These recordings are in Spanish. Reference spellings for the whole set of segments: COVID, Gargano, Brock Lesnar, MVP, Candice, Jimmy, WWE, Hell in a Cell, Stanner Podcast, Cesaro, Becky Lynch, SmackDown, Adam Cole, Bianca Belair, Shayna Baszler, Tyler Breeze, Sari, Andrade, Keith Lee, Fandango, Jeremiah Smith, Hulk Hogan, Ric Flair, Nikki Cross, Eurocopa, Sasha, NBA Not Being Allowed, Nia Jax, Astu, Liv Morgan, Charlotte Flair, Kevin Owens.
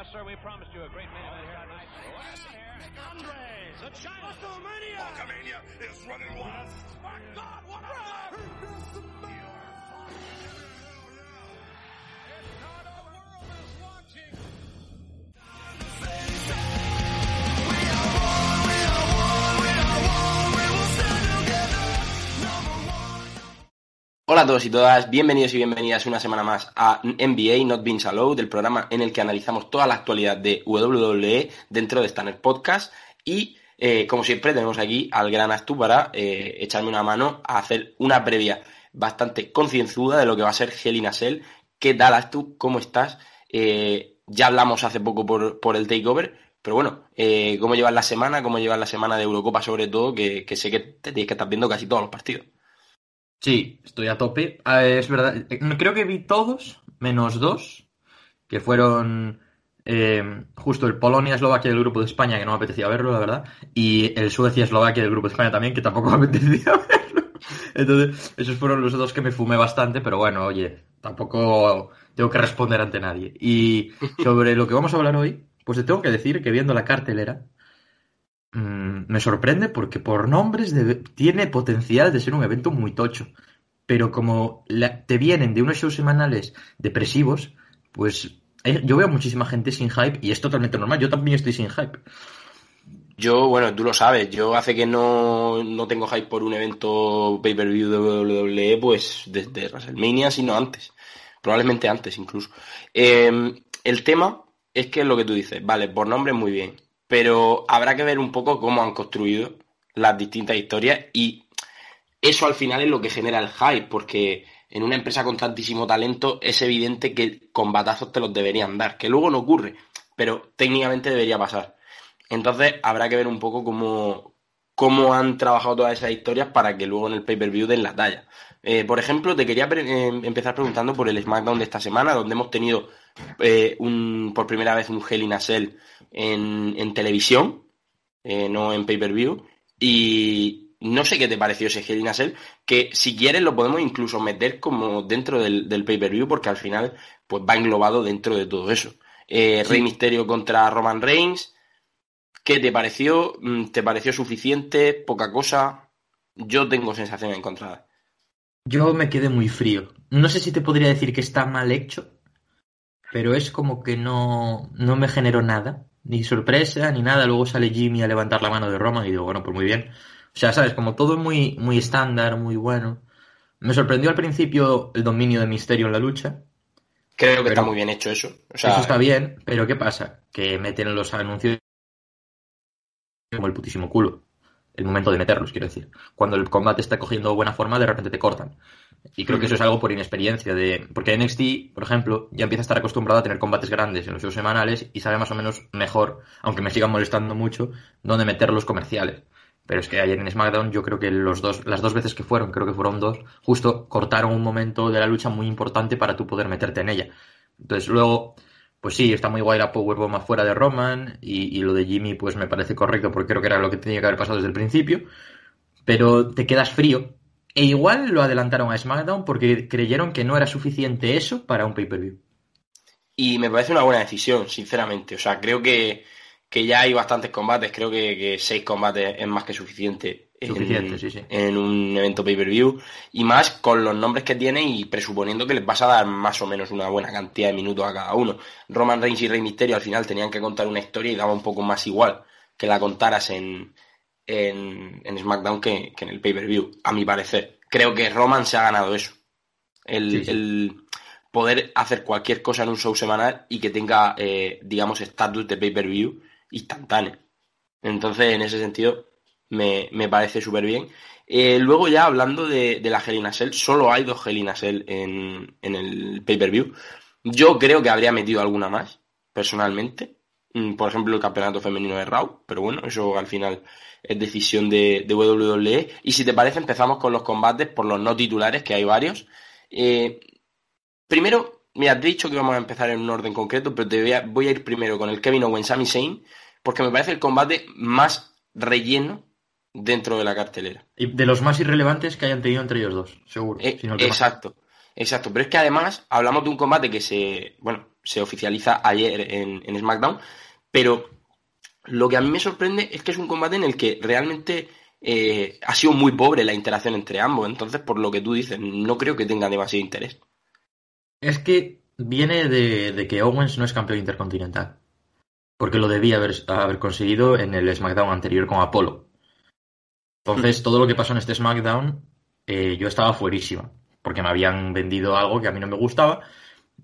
Yes, sir, we promised you a great main event tonight. Andres, the China WrestleMania! WrestleMania is running wild. My God, what a run! It's not a world is watching. We are one, we are one, we are one. We will stand together, number one. Hola a todos y todas, bienvenidos y bienvenidas una semana más a NBA Not Being Allowed, del programa en el que analizamos toda la actualidad de WWE dentro de Stanner Podcast. Y como siempre tenemos aquí al gran Astu para echarme una mano a hacer una previa bastante concienzuda de lo que va a ser Hell in a Cell. ¿Qué tal, Astu? ¿Cómo estás? Ya hablamos hace poco por el takeover, pero bueno, ¿cómo llevas la semana? ¿Cómo llevas la semana de Eurocopa sobre todo? Que sé que te tienes que estar viendo casi todos los partidos. Sí, estoy a tope. Es verdad, creo que vi todos, menos dos, que fueron justo el Polonia-Eslovaquia del grupo de España, que no me apetecía verlo, la verdad, y el Suecia-Eslovaquia del grupo de España también, que tampoco me apetecía verlo. Entonces, esos fueron los dos que me fumé bastante, pero bueno, oye, tampoco tengo que responder ante nadie. Y sobre lo que vamos a hablar hoy, pues te tengo que decir que viendo la cartelera, me sorprende porque por nombres tiene potencial de ser un evento muy tocho, pero como te vienen de unos shows semanales depresivos, pues yo veo muchísima gente sin hype y es totalmente normal. Yo también estoy sin hype. Yo, bueno, tú lo sabes, yo hace que no tengo hype por un evento pay-per-view de WWE, pues desde WrestleMania, sino antes, probablemente antes incluso. El tema es que es lo que tú dices, vale, por nombres muy bien, pero habrá que ver un poco cómo han construido las distintas historias y eso al final es lo que genera el hype, porque en una empresa con tantísimo talento es evidente que con batazos te los deberían dar, que luego no ocurre, pero técnicamente debería pasar. Entonces habrá que ver un poco cómo han trabajado todas esas historias para que luego en el pay-per-view den la talla. Por ejemplo, te quería empezar preguntando por el SmackDown de esta semana, donde hemos tenido por primera vez un Hell in a Cell en televisión, no en pay-per-view, y no sé qué te pareció ese Hell in a Cell, que si quieres lo podemos incluso meter como dentro del pay-per-view, porque al final pues va englobado dentro de todo eso. Sí. Rey Mysterio contra Roman Reigns, ¿qué te pareció? ¿Te pareció suficiente? ¿Poca cosa? Yo tengo sensación encontrada. Yo me quedé muy frío. No sé si te podría decir que está mal hecho, pero es como que no me generó nada, ni sorpresa, ni nada. Luego sale Jimmy a levantar la mano de Roman y digo, bueno, pues muy bien. O sea, ¿sabes? Como todo muy, muy estándar, muy bueno. Me sorprendió al principio el dominio de Mysterio en la lucha. Creo que está muy bien hecho eso. O sea, eso está bien, pero ¿qué pasa? Que meten los anuncios como el putísimo culo. El momento de meterlos, quiero decir. Cuando el combate está cogiendo buena forma, de repente te cortan. Y creo que eso es algo por inexperiencia. Porque NXT, por ejemplo, ya empieza a estar acostumbrado a tener combates grandes en los shows semanales y sabe más o menos mejor, aunque me sigan molestando mucho, dónde meter los comerciales. Pero es que ayer en SmackDown yo creo que las dos veces que fueron, creo que fueron dos, justo cortaron un momento de la lucha muy importante para tú poder meterte en ella. Entonces luego, pues sí, está muy guay la powerbomb afuera de Roman y lo de Jimmy pues me parece correcto porque creo que era lo que tenía que haber pasado desde el principio, pero te quedas frío. E igual lo adelantaron a SmackDown porque creyeron que no era suficiente eso para un pay-per-view. Y me parece una buena decisión, sinceramente. O sea, creo que ya hay bastantes combates, creo que 6 combates es más que suficiente. Sí. En un evento pay-per-view y más con los nombres que tiene y presuponiendo que les vas a dar más o menos una buena cantidad de minutos a cada uno. Roman Reigns y Rey Mysterio al final tenían que contar una historia y daba un poco más igual que la contaras en SmackDown que en el pay-per-view, a mi parecer. Creo que Roman se ha ganado eso, el poder hacer cualquier cosa en un show semanal y que tenga digamos estatus de pay-per-view instantáneo. Entonces en ese sentido me parece súper bien. Luego ya hablando de la Hell in a Cell, solo hay 2 Hell in a Cell en el pay-per-view. Yo creo que habría metido alguna más, personalmente. Por ejemplo, el campeonato femenino de Raw, pero bueno, eso al final es decisión de WWE. Y si te parece, empezamos con los combates por los no titulares, que hay varios. Primero, me has dicho que vamos a empezar en un orden concreto, pero voy a ir primero con el Kevin Owens, Sami Zayn, porque me parece el combate más relleno dentro de la cartelera. Y de los más irrelevantes que hayan tenido entre ellos dos, seguro. Exacto, pero es que además hablamos de un combate que se oficializa ayer en SmackDown, pero lo que a mí me sorprende es que es un combate en el que realmente ha sido muy pobre la interacción entre ambos. Entonces, por lo que tú dices, no creo que tenga demasiado interés. Es que viene de que Owens no es campeón intercontinental, porque lo debía haber conseguido en el SmackDown anterior con Apollo. Entonces, todo lo que pasó en este SmackDown, yo estaba fuerísima, porque me habían vendido algo que a mí no me gustaba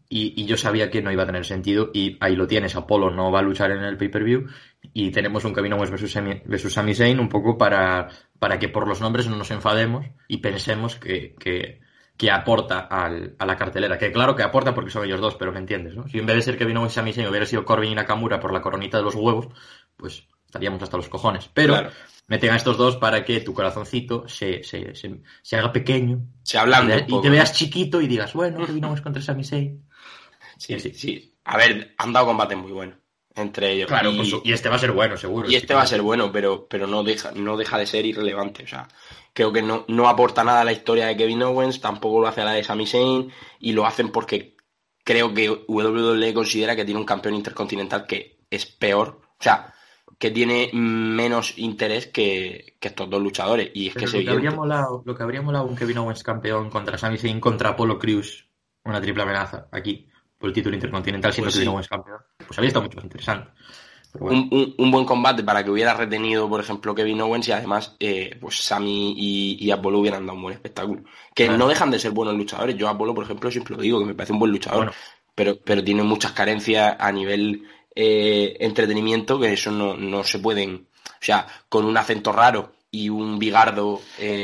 y yo sabía que no iba a tener sentido, y ahí lo tienes. Apollo no va a luchar en el pay-per-view y tenemos un Kevin Owens versus Sami Zayn un poco para que por los nombres no nos enfademos y pensemos que aporta a la cartelera, que claro que aporta porque son ellos dos, pero me entiendes, ¿no? Si en vez de ser Kevin Owens y Sami Zayn hubiera sido Corbin y Nakamura por la coronita de los huevos, pues estaríamos hasta los cojones, pero claro, meten a estos dos para que tu corazoncito se haga pequeño, se ablande y te veas chiquito y digas, bueno, vinamos contra Sami Zayn. Sí. A ver, han dado combate muy bueno entre ellos. Claro, y este va a ser bueno, seguro. Y este va a ser bueno, pero no deja de ser irrelevante. O sea, creo que no aporta nada a la historia de Kevin Owens, tampoco lo hace a la de Sami Zayn, y lo hacen porque creo que WWE considera que tiene un campeón intercontinental que es peor. O sea, que tiene menos interés que estos dos luchadores. Y es pero que lo que habría molado un Kevin Owens campeón contra Sami Zayn contra Apollo Crews, una triple amenaza aquí por el título intercontinental, siendo Kevin Owens campeón, pues habría estado mucho más interesante. Pero bueno, un buen combate para que hubiera retenido, por ejemplo, Kevin Owens, y además pues Sami y Apollo hubieran dado un buen espectáculo, que no dejan de ser buenos luchadores. Yo Apollo, por ejemplo, siempre lo digo, que me parece un buen luchador, bueno, pero tiene muchas carencias a nivel entretenimiento, que eso no se pueden, o sea, con un acento raro y un bigardo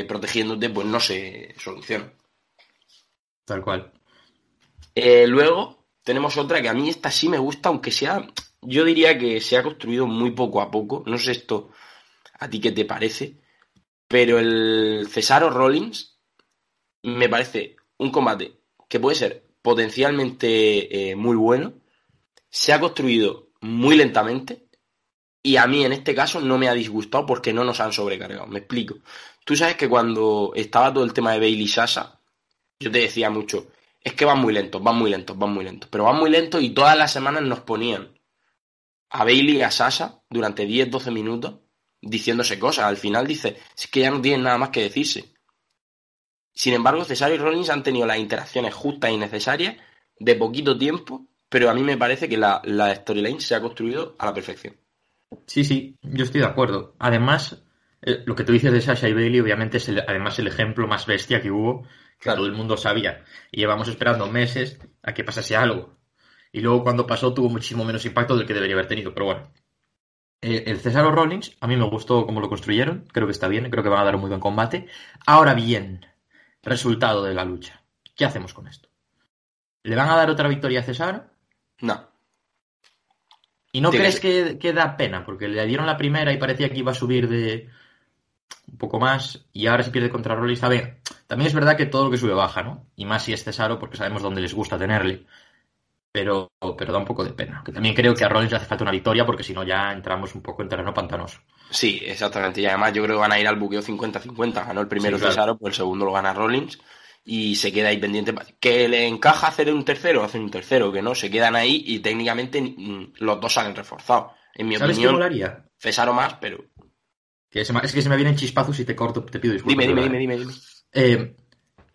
protegiéndote, pues no se soluciona. Tal cual. Luego tenemos otra que a mí esta sí me gusta, aunque sea, yo diría que se ha construido muy poco a poco, no sé esto a ti qué te parece, pero el Cesaro Rollins me parece un combate que puede ser potencialmente muy bueno. Se ha construido muy lentamente y a mí en este caso no me ha disgustado porque no nos han sobrecargado. Me explico. Tú sabes que cuando estaba todo el tema de Bayley y Sasha, yo te decía mucho, es que van muy lentos. Pero van muy lentos y todas las semanas nos ponían a Bayley y a Sasha durante 10-12 minutos diciéndose cosas. Al final dices, es que ya no tienen nada más que decirse. Sin embargo, Cesaro y Rollins han tenido las interacciones justas y necesarias de poquito tiempo, pero a mí me parece que la storyline se ha construido a la perfección. Sí, yo estoy de acuerdo. Además, lo que tú dices de Sasha y Bayley obviamente es el ejemplo más bestia que hubo, que claro, todo el mundo sabía. Y llevamos esperando meses a que pasase algo. Y luego cuando pasó tuvo muchísimo menos impacto del que debería haber tenido, pero bueno. El Cesaro Rollins, a mí me gustó cómo lo construyeron, creo que está bien, creo que van a dar un muy buen combate. Ahora bien, resultado de la lucha. ¿Qué hacemos con esto? ¿Le van a dar otra victoria a Cesaro? No. ¿Y no crees que da pena? Porque le dieron la primera y parecía que iba a subir de un poco más y ahora se pierde contra Rollins. A ver, también es verdad que todo lo que sube baja, ¿no? Y más si es Cesaro, porque sabemos dónde les gusta tenerle. Pero da un poco de pena. Que también creo que a Rollins le hace falta una victoria, porque si no ya entramos un poco en terreno pantanoso. Sí, exactamente. Y además yo creo que van a ir al buqueo 50-50. Ganó el primero Cesaro, pues el segundo lo gana Rollins. Y se queda ahí pendiente. ¿Que le encaja hacer un tercero? Hacen un tercero, que no, se quedan ahí y técnicamente los dos salen reforzados. En mi ¿Sabes opinión, qué molaría? Cesaro más, pero... Es que se me vienen chispazos y te corto, te pido disculpas. Dime.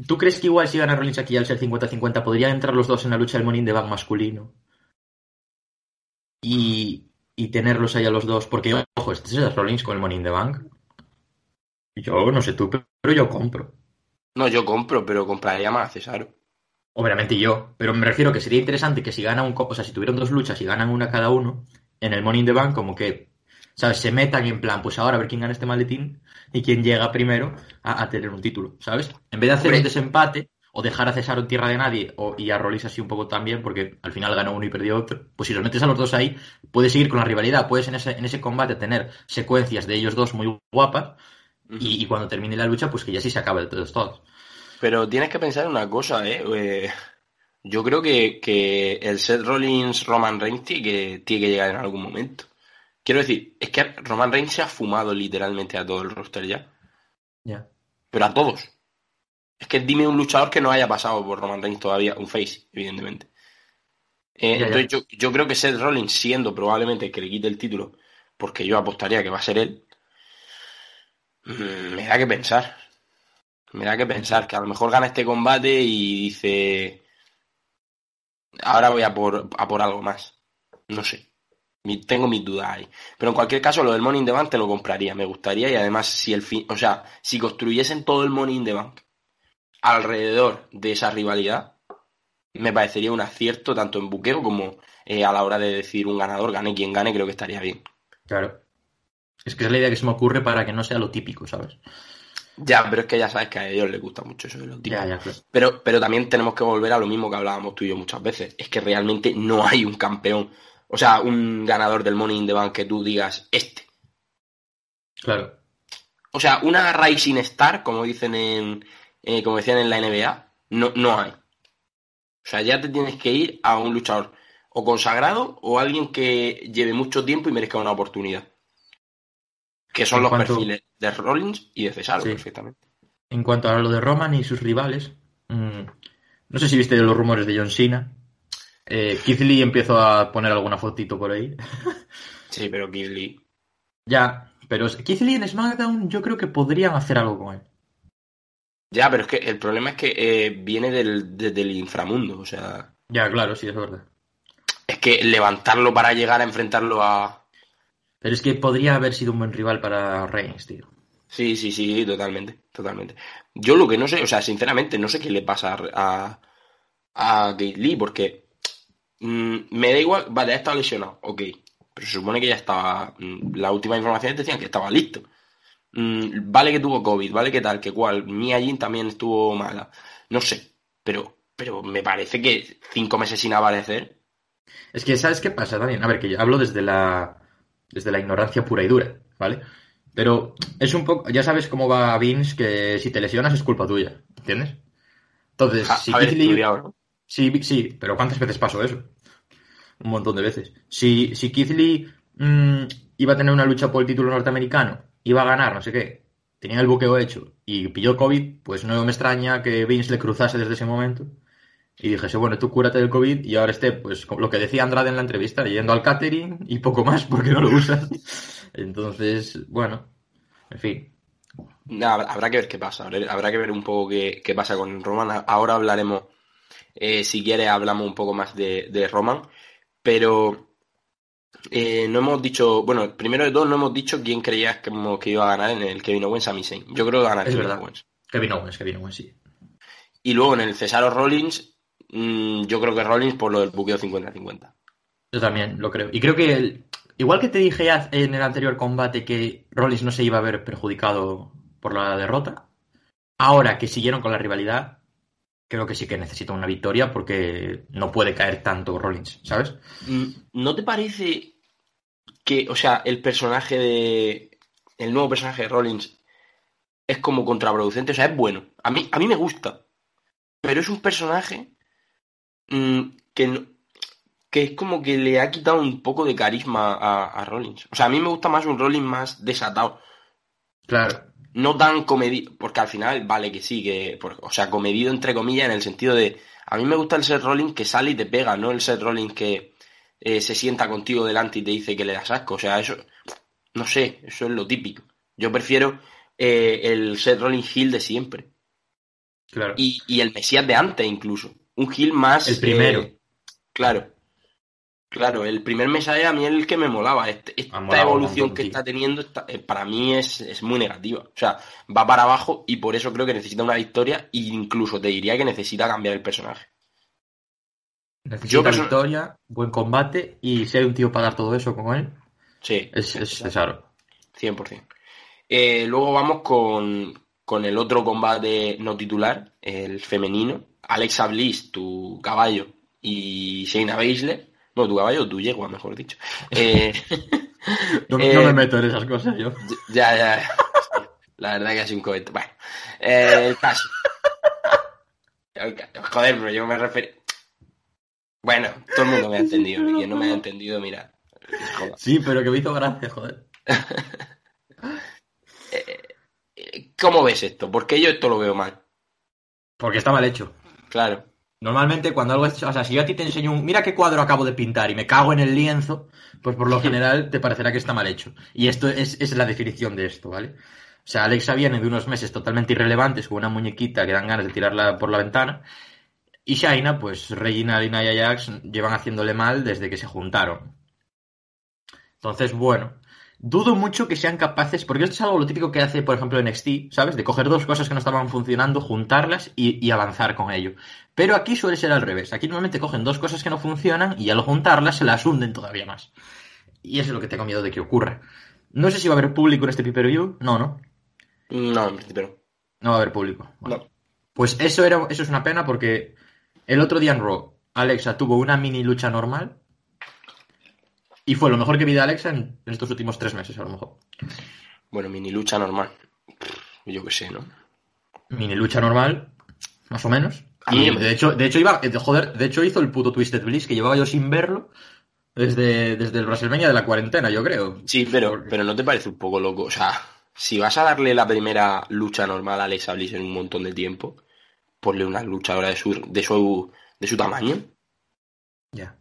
¿Tú crees que igual si gana Rollins aquí al ser 50-50 podrían entrar los dos en la lucha del Money in the Bank masculino? Y tenerlos ahí a los dos, porque, ojo, este es Rollins con el Money in the Bank. Yo no sé tú, pero yo compro. No, yo compro, pero compraría más a Cesaro. Obviamente yo, pero me refiero que sería interesante que si gana o sea, si tuvieran dos luchas y ganan una cada uno, en el Money in the Bank, como que, ¿sabes? Se metan en plan, pues ahora a ver quién gana este maletín y quién llega primero a tener un título, ¿sabes? En vez de hacer un desempate o dejar a Cesaro en tierra de nadie y a Rollins así un poco también, porque al final ganó uno y perdió otro, pues si los metes a los dos ahí, puedes seguir con la rivalidad, puedes en ese combate tener secuencias de ellos dos muy guapas. Y cuando termine la lucha, pues que ya sí se acaba de todos. Pero tienes que pensar una cosa, yo creo que el Seth Rollins Roman Reigns tiene que llegar en algún momento. Quiero decir, es que Roman Reigns se ha fumado literalmente a todo el roster ya. Pero a todos. Es que dime un luchador que no haya pasado por Roman Reigns todavía, un face, evidentemente. Entonces yo creo que Seth Rollins, siendo probablemente el que le quite el título, porque yo apostaría que va a ser él, me da que pensar, que a lo mejor gana este combate y dice, ahora voy a por algo más, no sé, tengo mis dudas ahí, pero en cualquier caso lo del Money in the Bank te lo compraría, me gustaría, y además si construyesen todo el Money in the Bank alrededor de esa rivalidad, me parecería un acierto tanto en buqueo como a la hora de decir un ganador, gane quien gane, creo que estaría bien. Claro, es que esa es la idea que se me ocurre para que no sea lo típico, ¿sabes? Ya, pero es que ya sabes que a ellos les gusta mucho eso de lo típico. Ya, claro. Pero también tenemos que volver a lo mismo que hablábamos tú y yo muchas veces, es que realmente no hay un campeón, o sea, un ganador del Money in the Bank que tú digas este. Claro. O sea, una Rising Star, como dicen como decían en la NBA, no hay. O sea, ya te tienes que ir a un luchador o consagrado o alguien que lleve mucho tiempo y merezca una oportunidad. Que son los perfiles de Rollins y de Cesaro, sí, perfectamente. En cuanto a lo de Roman y sus rivales, no sé si viste los rumores de John Cena. Keith Lee empezó a poner alguna fotito por ahí. Sí, pero Keith Lee... Ya, pero Keith Lee en SmackDown yo creo que podrían hacer algo con él. Ya, pero es que el problema es que viene del inframundo, o sea... Ya, claro, sí, es verdad. Es que levantarlo para llegar a enfrentarlo a... Pero es que podría haber sido un buen rival para Reigns, tío. Sí, totalmente. Yo lo que no sé, o sea, sinceramente, no sé qué le pasa a Keith Lee, porque me da igual, vale, ha estado lesionado, ok. Pero se supone que ya estaba... Las últimas informaciones decían que estaba listo. Vale que tuvo COVID, vale que tal, que cual. Mia Jin también estuvo mala. No sé, pero me parece que 5 meses sin aparecer. Es que, ¿sabes qué pasa también? A ver, que yo hablo desde la ignorancia pura y dura, ¿vale? Pero es un poco... Ya sabes cómo va Vince, que si te lesionas es culpa tuya, ¿entiendes? Entonces, estudiado, ¿no? Sí, pero ¿cuántas veces pasó eso? Un montón de veces. Si Keith Lee iba a tener una lucha por el título norteamericano, iba a ganar, no sé qué, tenía el buqueo hecho y pilló COVID, pues no me extraña que Vince le cruzase desde ese momento y dijese, bueno, tú cúrate del COVID y ahora esté, pues, lo que decía Andrade en la entrevista, yendo al catering y poco más porque no lo usas. Entonces, bueno, en fin. Nada, habrá que ver qué pasa, habrá que ver un poco qué pasa con Roman. Ahora hablaremos, si quieres, hablamos un poco más de Roman, pero... no hemos dicho, bueno, primero de todo no hemos dicho quién creías que iba a ganar en el Kevin Owens Sami Zayn. Yo creo que va a ganar Kevin Owens, sí. Y luego en el Cesaro Rollins, yo creo que Rollins por lo del buqueo 50-50. Yo también lo creo. Y creo que, igual que te dije ya en el anterior combate que Rollins no se iba a ver perjudicado por la derrota, ahora que siguieron con la rivalidad, creo que sí que necesita una victoria porque no puede caer tanto Rollins, ¿sabes? ¿No te parece que, o sea, el nuevo personaje de Rollins es como contraproducente? O sea, es bueno. A mí me gusta. Pero es un personaje que es como que le ha quitado un poco de carisma a Rollins. O sea, a mí me gusta más un Rollins más desatado. Claro. No tan comedido, porque al final, vale que sí, o sea, comedido entre comillas en el sentido de, a mí me gusta el Seth Rollins que sale y te pega, no el Seth Rollins que se sienta contigo delante y te dice que le das asco, o sea, eso, no sé, eso es lo típico. Yo prefiero el Seth Rollins heel de siempre. Claro. Y el Mesías de antes incluso, un heel más... El primero. Claro, el primer mensaje a mí es el que me molaba. Esta evolución que está teniendo para mí es muy negativa. O sea, va para abajo y por eso creo que necesita una victoria e incluso te diría que necesita cambiar el personaje. Necesita victoria, buen combate y ser un tío para dar todo eso como él. Sí. Es Cesaro. 100%. Luego vamos con el otro combate no titular, el femenino. Alexa Bliss, tu caballo, y Shayna Baszler. No, tu caballo, tu yegua, mejor dicho. No me meto en esas cosas yo. Ya. La verdad que ha sido un cohete. Bueno, el caso. Joder, pero yo me refería... Bueno, todo el mundo me ha entendido. Y quien no me haya entendido, mira. Joder. Sí, pero que me hizo gracia, joder. ¿Cómo ves esto? Porque yo esto lo veo mal. Porque está mal hecho. Claro. Normalmente cuando algo es... O sea, si yo a ti te enseño un... Mira qué cuadro acabo de pintar y me cago en el lienzo, pues por lo general te parecerá que está mal hecho. Y esto es la definición de esto, ¿vale? O sea, Alexa viene de unos meses totalmente irrelevantes con una muñequita que dan ganas de tirarla por la ventana. Y Shayna, pues Regina y Nia Jax llevan haciéndole mal desde que se juntaron. Entonces, bueno... Dudo mucho que sean capaces, porque esto es algo lo típico que hace, por ejemplo, NXT, ¿sabes? De coger dos cosas que no estaban funcionando, juntarlas y avanzar con ello. Pero aquí suele ser al revés. Aquí normalmente cogen dos cosas que no funcionan y al juntarlas se las hunden todavía más. Y eso es lo que tengo miedo de que ocurra. No sé si va a haber público en este pay-per-view. No, ¿no? No, en principio no. No va a haber público. Bueno. No. Pues eso es una pena porque el otro día en Raw, Alexa tuvo una mini lucha normal. Y fue lo mejor que vi de Alexa en estos últimos 3 meses, a lo mejor. Bueno, mini lucha normal. Yo qué sé, ¿no? Mini lucha normal, más o menos. Y de hecho iba... Joder, de hecho hizo el puto Twisted Bliss que llevaba yo sin verlo desde el WrestleMania de la cuarentena, yo creo. Sí, pero ¿no te parece un poco loco? O sea, si vas a darle la primera lucha normal a Alexa Bliss en un montón de tiempo, ponle una luchadora de su tamaño. Ya.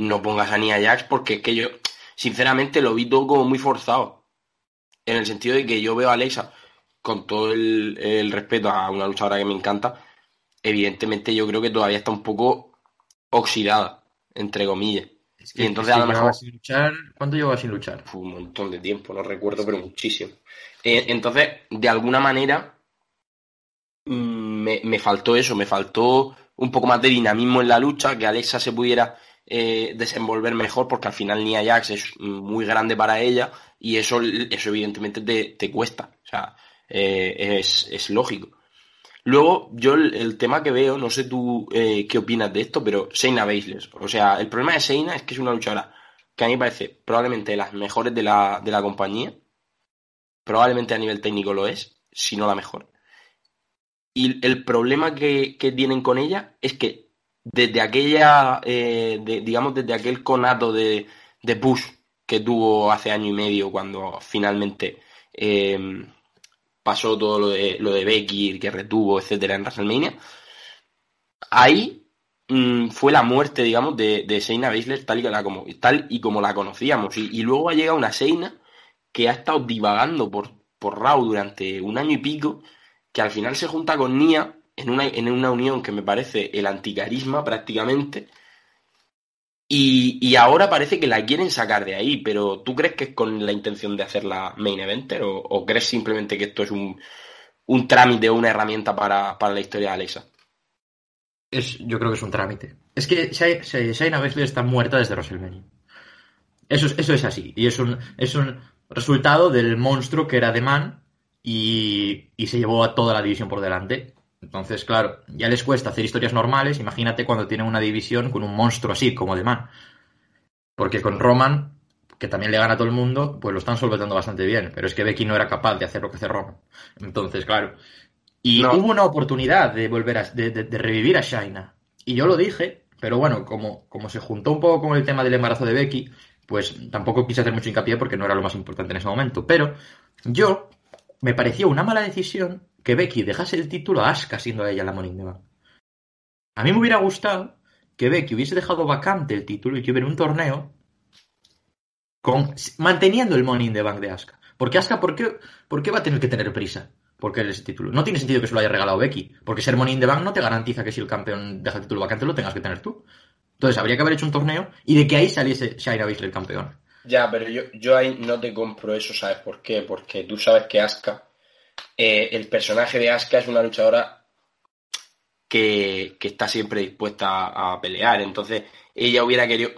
No pongas a Nia Jax porque es que yo, sinceramente, lo vi todo como muy forzado. En el sentido de que yo veo a Alexa, con todo el respeto a una luchadora que me encanta, evidentemente yo creo que todavía está un poco oxidada, entre comillas. Es que, y entonces a lo mejor... Sin luchar, ¿cuánto llevaba sin luchar? Fue un montón de tiempo, no recuerdo, pero muchísimo. Entonces, de alguna manera, me faltó eso, me faltó un poco más de dinamismo en la lucha, que Alexa se pudiera... desenvolver mejor, porque al final Nia Jax es muy grande para ella y eso evidentemente te cuesta, o sea, es lógico. Luego yo el tema que veo, no sé tú qué opinas de esto, pero Shayna Baszler, o sea, el problema de Shayna es que es una luchadora que a mí me parece probablemente de las mejores de la compañía, probablemente a nivel técnico lo es, si no la mejor, y el problema que tienen con ella es que desde aquella, digamos, desde aquel conato de Bush que tuvo hace año y medio cuando finalmente pasó todo lo de Becky, que retuvo, etcétera, en WrestleMania, ahí fue la muerte, digamos, de Shayna Baszler tal y como la conocíamos. Y luego ha llegado una Shayna que ha estado divagando por Raw durante un año y pico, que al final se junta con Nia, en una unión que me parece el anticarisma prácticamente, y ahora parece que la quieren sacar de ahí, pero ¿tú crees que es con la intención de hacerla main eventer o crees simplemente que esto es un trámite o una herramienta para la historia de Alexa? Yo creo que es un trámite. Es que Shayna Baszler está muerta desde WrestleMania. Eso es así, y es un resultado del monstruo que era The Man y se llevó a toda la división por delante. Entonces, claro, ya les cuesta hacer historias normales. Imagínate cuando tienen una división con un monstruo así, como The Man. Porque con Roman, que también le gana a todo el mundo, pues lo están solventando bastante bien. Pero es que Becky no era capaz de hacer lo que hace Roman. Entonces, claro. Y no. Hubo una oportunidad de volver de revivir a Shayna. Y yo lo dije, pero bueno, como se juntó un poco con el tema del embarazo de Becky, pues tampoco quise hacer mucho hincapié porque no era lo más importante en ese momento. Pero yo, me pareció una mala decisión que Becky dejase el título a Asuka siendo ella la Money in the Bank. A mí me hubiera gustado que Becky hubiese dejado vacante el título y que hubiera un torneo manteniendo el Money in the Bank de Asuka. Porque Asuka, ¿por qué va a tener que tener prisa por querer ese título? No tiene sentido que se lo haya regalado Becky, porque ser Money in the Bank no te garantiza que si el campeón deja el título vacante lo tengas que tener tú. Entonces habría que haber hecho un torneo y de que ahí saliese Shayna Baszler el campeón. Ya, pero yo ahí no te compro eso, ¿sabes por qué? Porque tú sabes que Asuka... el personaje de Asuka es una luchadora que está siempre dispuesta a pelear, entonces ella hubiera querido,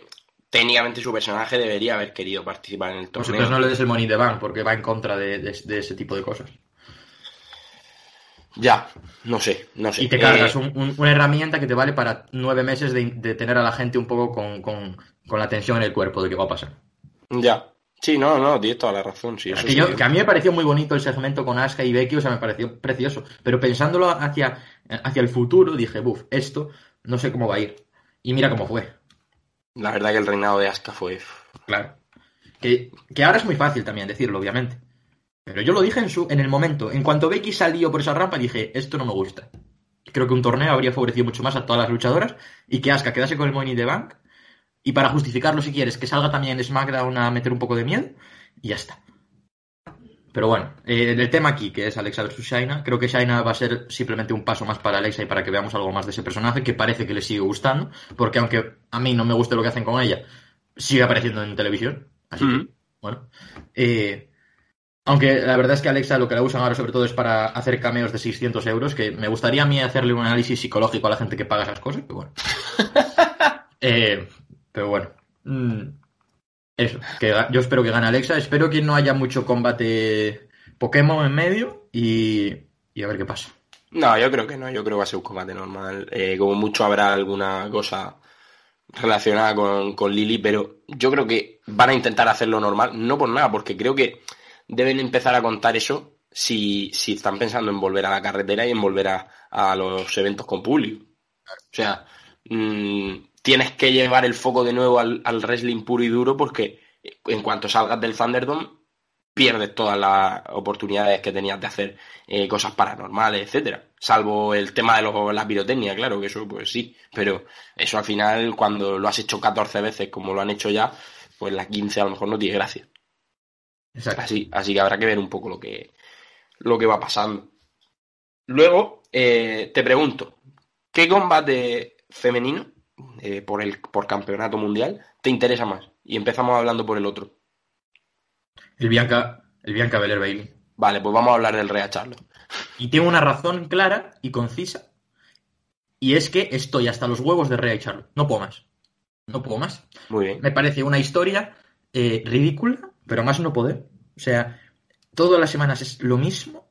técnicamente su personaje debería haber querido participar en el torneo. Pues no le des el Money in the Bank porque va en contra de ese tipo de cosas. Ya, no sé. Y te cargas una herramienta que te vale para 9 meses de tener a la gente un poco con la tensión en el cuerpo de qué va a pasar. Ya. Sí, no, tienes toda la razón. Sí, eso que a mí me pareció muy bonito el segmento con Asuka y Becky, o sea, me pareció precioso. Pero pensándolo hacia el futuro, dije, esto no sé cómo va a ir. Y mira cómo fue. La verdad que el reinado de Asuka fue... Claro. Que ahora es muy fácil también decirlo, obviamente. Pero yo lo dije en el momento. En cuanto Becky salió por esa rampa, dije, esto no me gusta. Creo que un torneo habría favorecido mucho más a todas las luchadoras y que Asuka quedase con el Money in the Bank. Y para justificarlo, si quieres, que salga también SmackDown a meter un poco de miedo y ya está. Pero bueno, el tema aquí, que es Alexa versus Shayna, creo que Shayna va a ser simplemente un paso más para Alexa y para que veamos algo más de ese personaje que parece que le sigue gustando, porque aunque a mí no me guste lo que hacen con ella, sigue apareciendo en televisión. Así que, bueno. Aunque la verdad es que Alexa lo que la usan ahora sobre todo es para hacer cameos de 600 euros, que me gustaría a mí hacerle un análisis psicológico a la gente que paga esas cosas, pero bueno. Pero bueno. Eso, que yo espero que gane Alexa, espero que no haya mucho combate Pokémon en medio y a ver qué pasa. No, yo creo que no, yo creo que va a ser un combate normal, como mucho habrá alguna cosa relacionada con Lily, pero yo creo que van a intentar hacerlo normal, no por nada, porque creo que deben empezar a contar eso si están pensando en volver a la carretera y en volver a los eventos con público. O sea... tienes que llevar el foco de nuevo al wrestling puro y duro, porque en cuanto salgas del Thunderdome pierdes todas las oportunidades que tenías de hacer cosas paranormales, etcétera, salvo el tema de la pirotecnia, claro, que eso pues sí, pero eso al final cuando lo has hecho 14 veces como lo han hecho ya, pues la 15 a lo mejor no tiene gracia. Exacto. Así que habrá que ver un poco lo que va pasando. Luego te pregunto, ¿qué combate femenino por campeonato mundial te interesa más? Y empezamos hablando por el otro. El Bianca Belair Bayley. Vale, pues vamos a hablar del Rey a Charlotte. Y tengo una razón clara y concisa, y es que estoy hasta los huevos de Rey a Charlotte. No puedo más. Muy bien. Me parece una historia ridícula, pero más no poder. O sea, todas las semanas es lo mismo,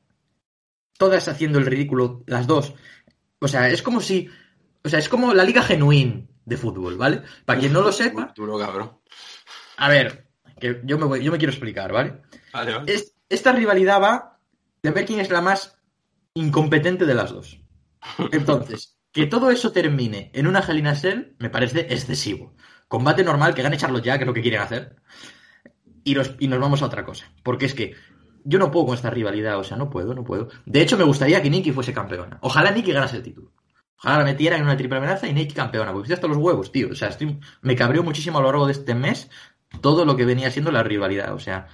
todas haciendo el ridículo, las dos. O sea, es como si... O sea, es como la Liga Genuín de fútbol, ¿vale? Para quien no lo sepa... Duro, cabrón. A ver, que yo me quiero explicar, ¿vale? Vale. Esta rivalidad va de ver quién es la más incompetente de las dos. Entonces, que todo eso termine en una Hell in a Cell me parece excesivo. Combate normal, que gane Charlotte ya, que es lo que quieren hacer. Y nos vamos a otra cosa. Porque es que yo no puedo con esta rivalidad, o sea, no puedo. De hecho, me gustaría que Nikki fuese campeona. Ojalá Nikki ganase el título. Ojalá la metiera en una triple amenaza y Nikki campeona, porque estoy hasta los huevos, tío. O sea, me cabreó muchísimo a lo largo de este mes todo lo que venía siendo la rivalidad. O sea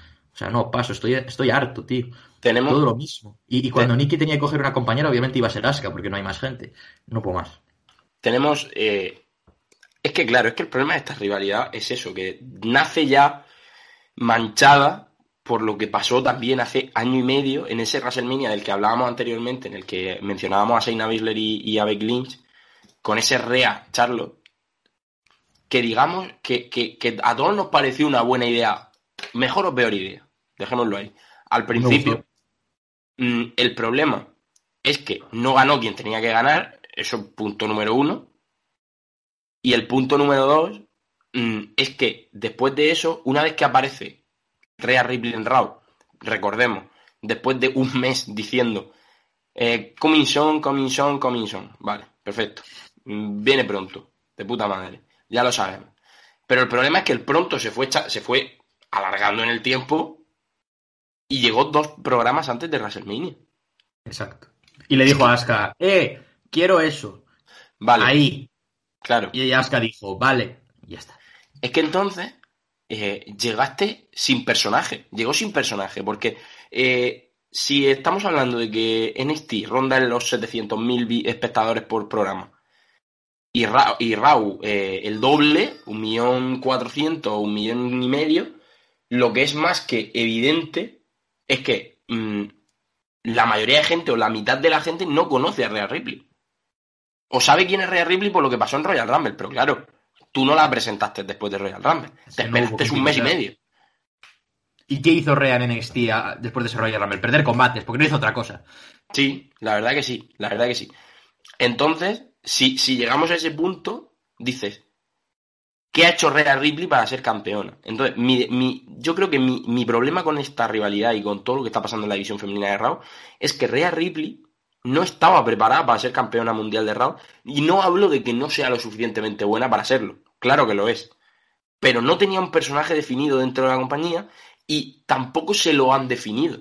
no, paso, estoy harto, tío. Tenemos todo lo mismo. Y cuando Nikki tenía que coger una compañera, obviamente iba a ser Asuka, porque no hay más gente. No puedo más. Tenemos... Es que, claro, es que el problema de esta rivalidad es eso, que nace ya manchada por lo que pasó también hace año y medio en ese WrestleMania del que hablábamos anteriormente, en el que mencionábamos a Shayna Baszler y a Becky Lynch, con ese Rhea Charlotte, que digamos que a todos nos pareció una buena idea, mejor o peor idea, dejémoslo ahí. Al principio, el problema es que no ganó quien tenía que ganar, eso punto número 1, y el punto número 2 es que después de eso, una vez que aparece Rhea Ripley en Raw, recordemos, después de un mes diciendo coming soon, vale, perfecto, viene pronto, de puta madre, ya lo sabemos, pero el problema es que el pronto se fue alargando en el tiempo y llegó 2 programas antes de WrestleMania. Exacto. Y le dijo a Asuka, quiero eso, vale, ahí, claro, y Asuka dijo, vale, y ya está. Es que entonces llegaste sin personaje, porque si estamos hablando de que NXT ronda en los 700.000 espectadores por programa y Raw el doble, 1.400.000 o 1.500.000, lo que es más que evidente es que la mayoría de gente o la mitad de la gente no conoce a Rhea Ripley o sabe quién es Rhea Ripley por lo que pasó en Royal Rumble, pero claro, tú no la presentaste después de Royal Rumble. Te esperaste un mes y medio. ¿Y qué hizo Rhea en NXT después de ese Royal Rumble? Perder combates, porque no hizo otra cosa. Sí, la verdad que sí. Entonces, si llegamos a ese punto, dices, ¿qué ha hecho Rhea Ripley para ser campeona? Entonces, yo creo que mi problema con esta rivalidad y con todo lo que está pasando en la división femenina de Raw es que Rhea Ripley no estaba preparada para ser campeona mundial de Raw, y no hablo de que no sea lo suficientemente buena para serlo. Claro que lo es, pero no tenía un personaje definido dentro de la compañía y tampoco se lo han definido.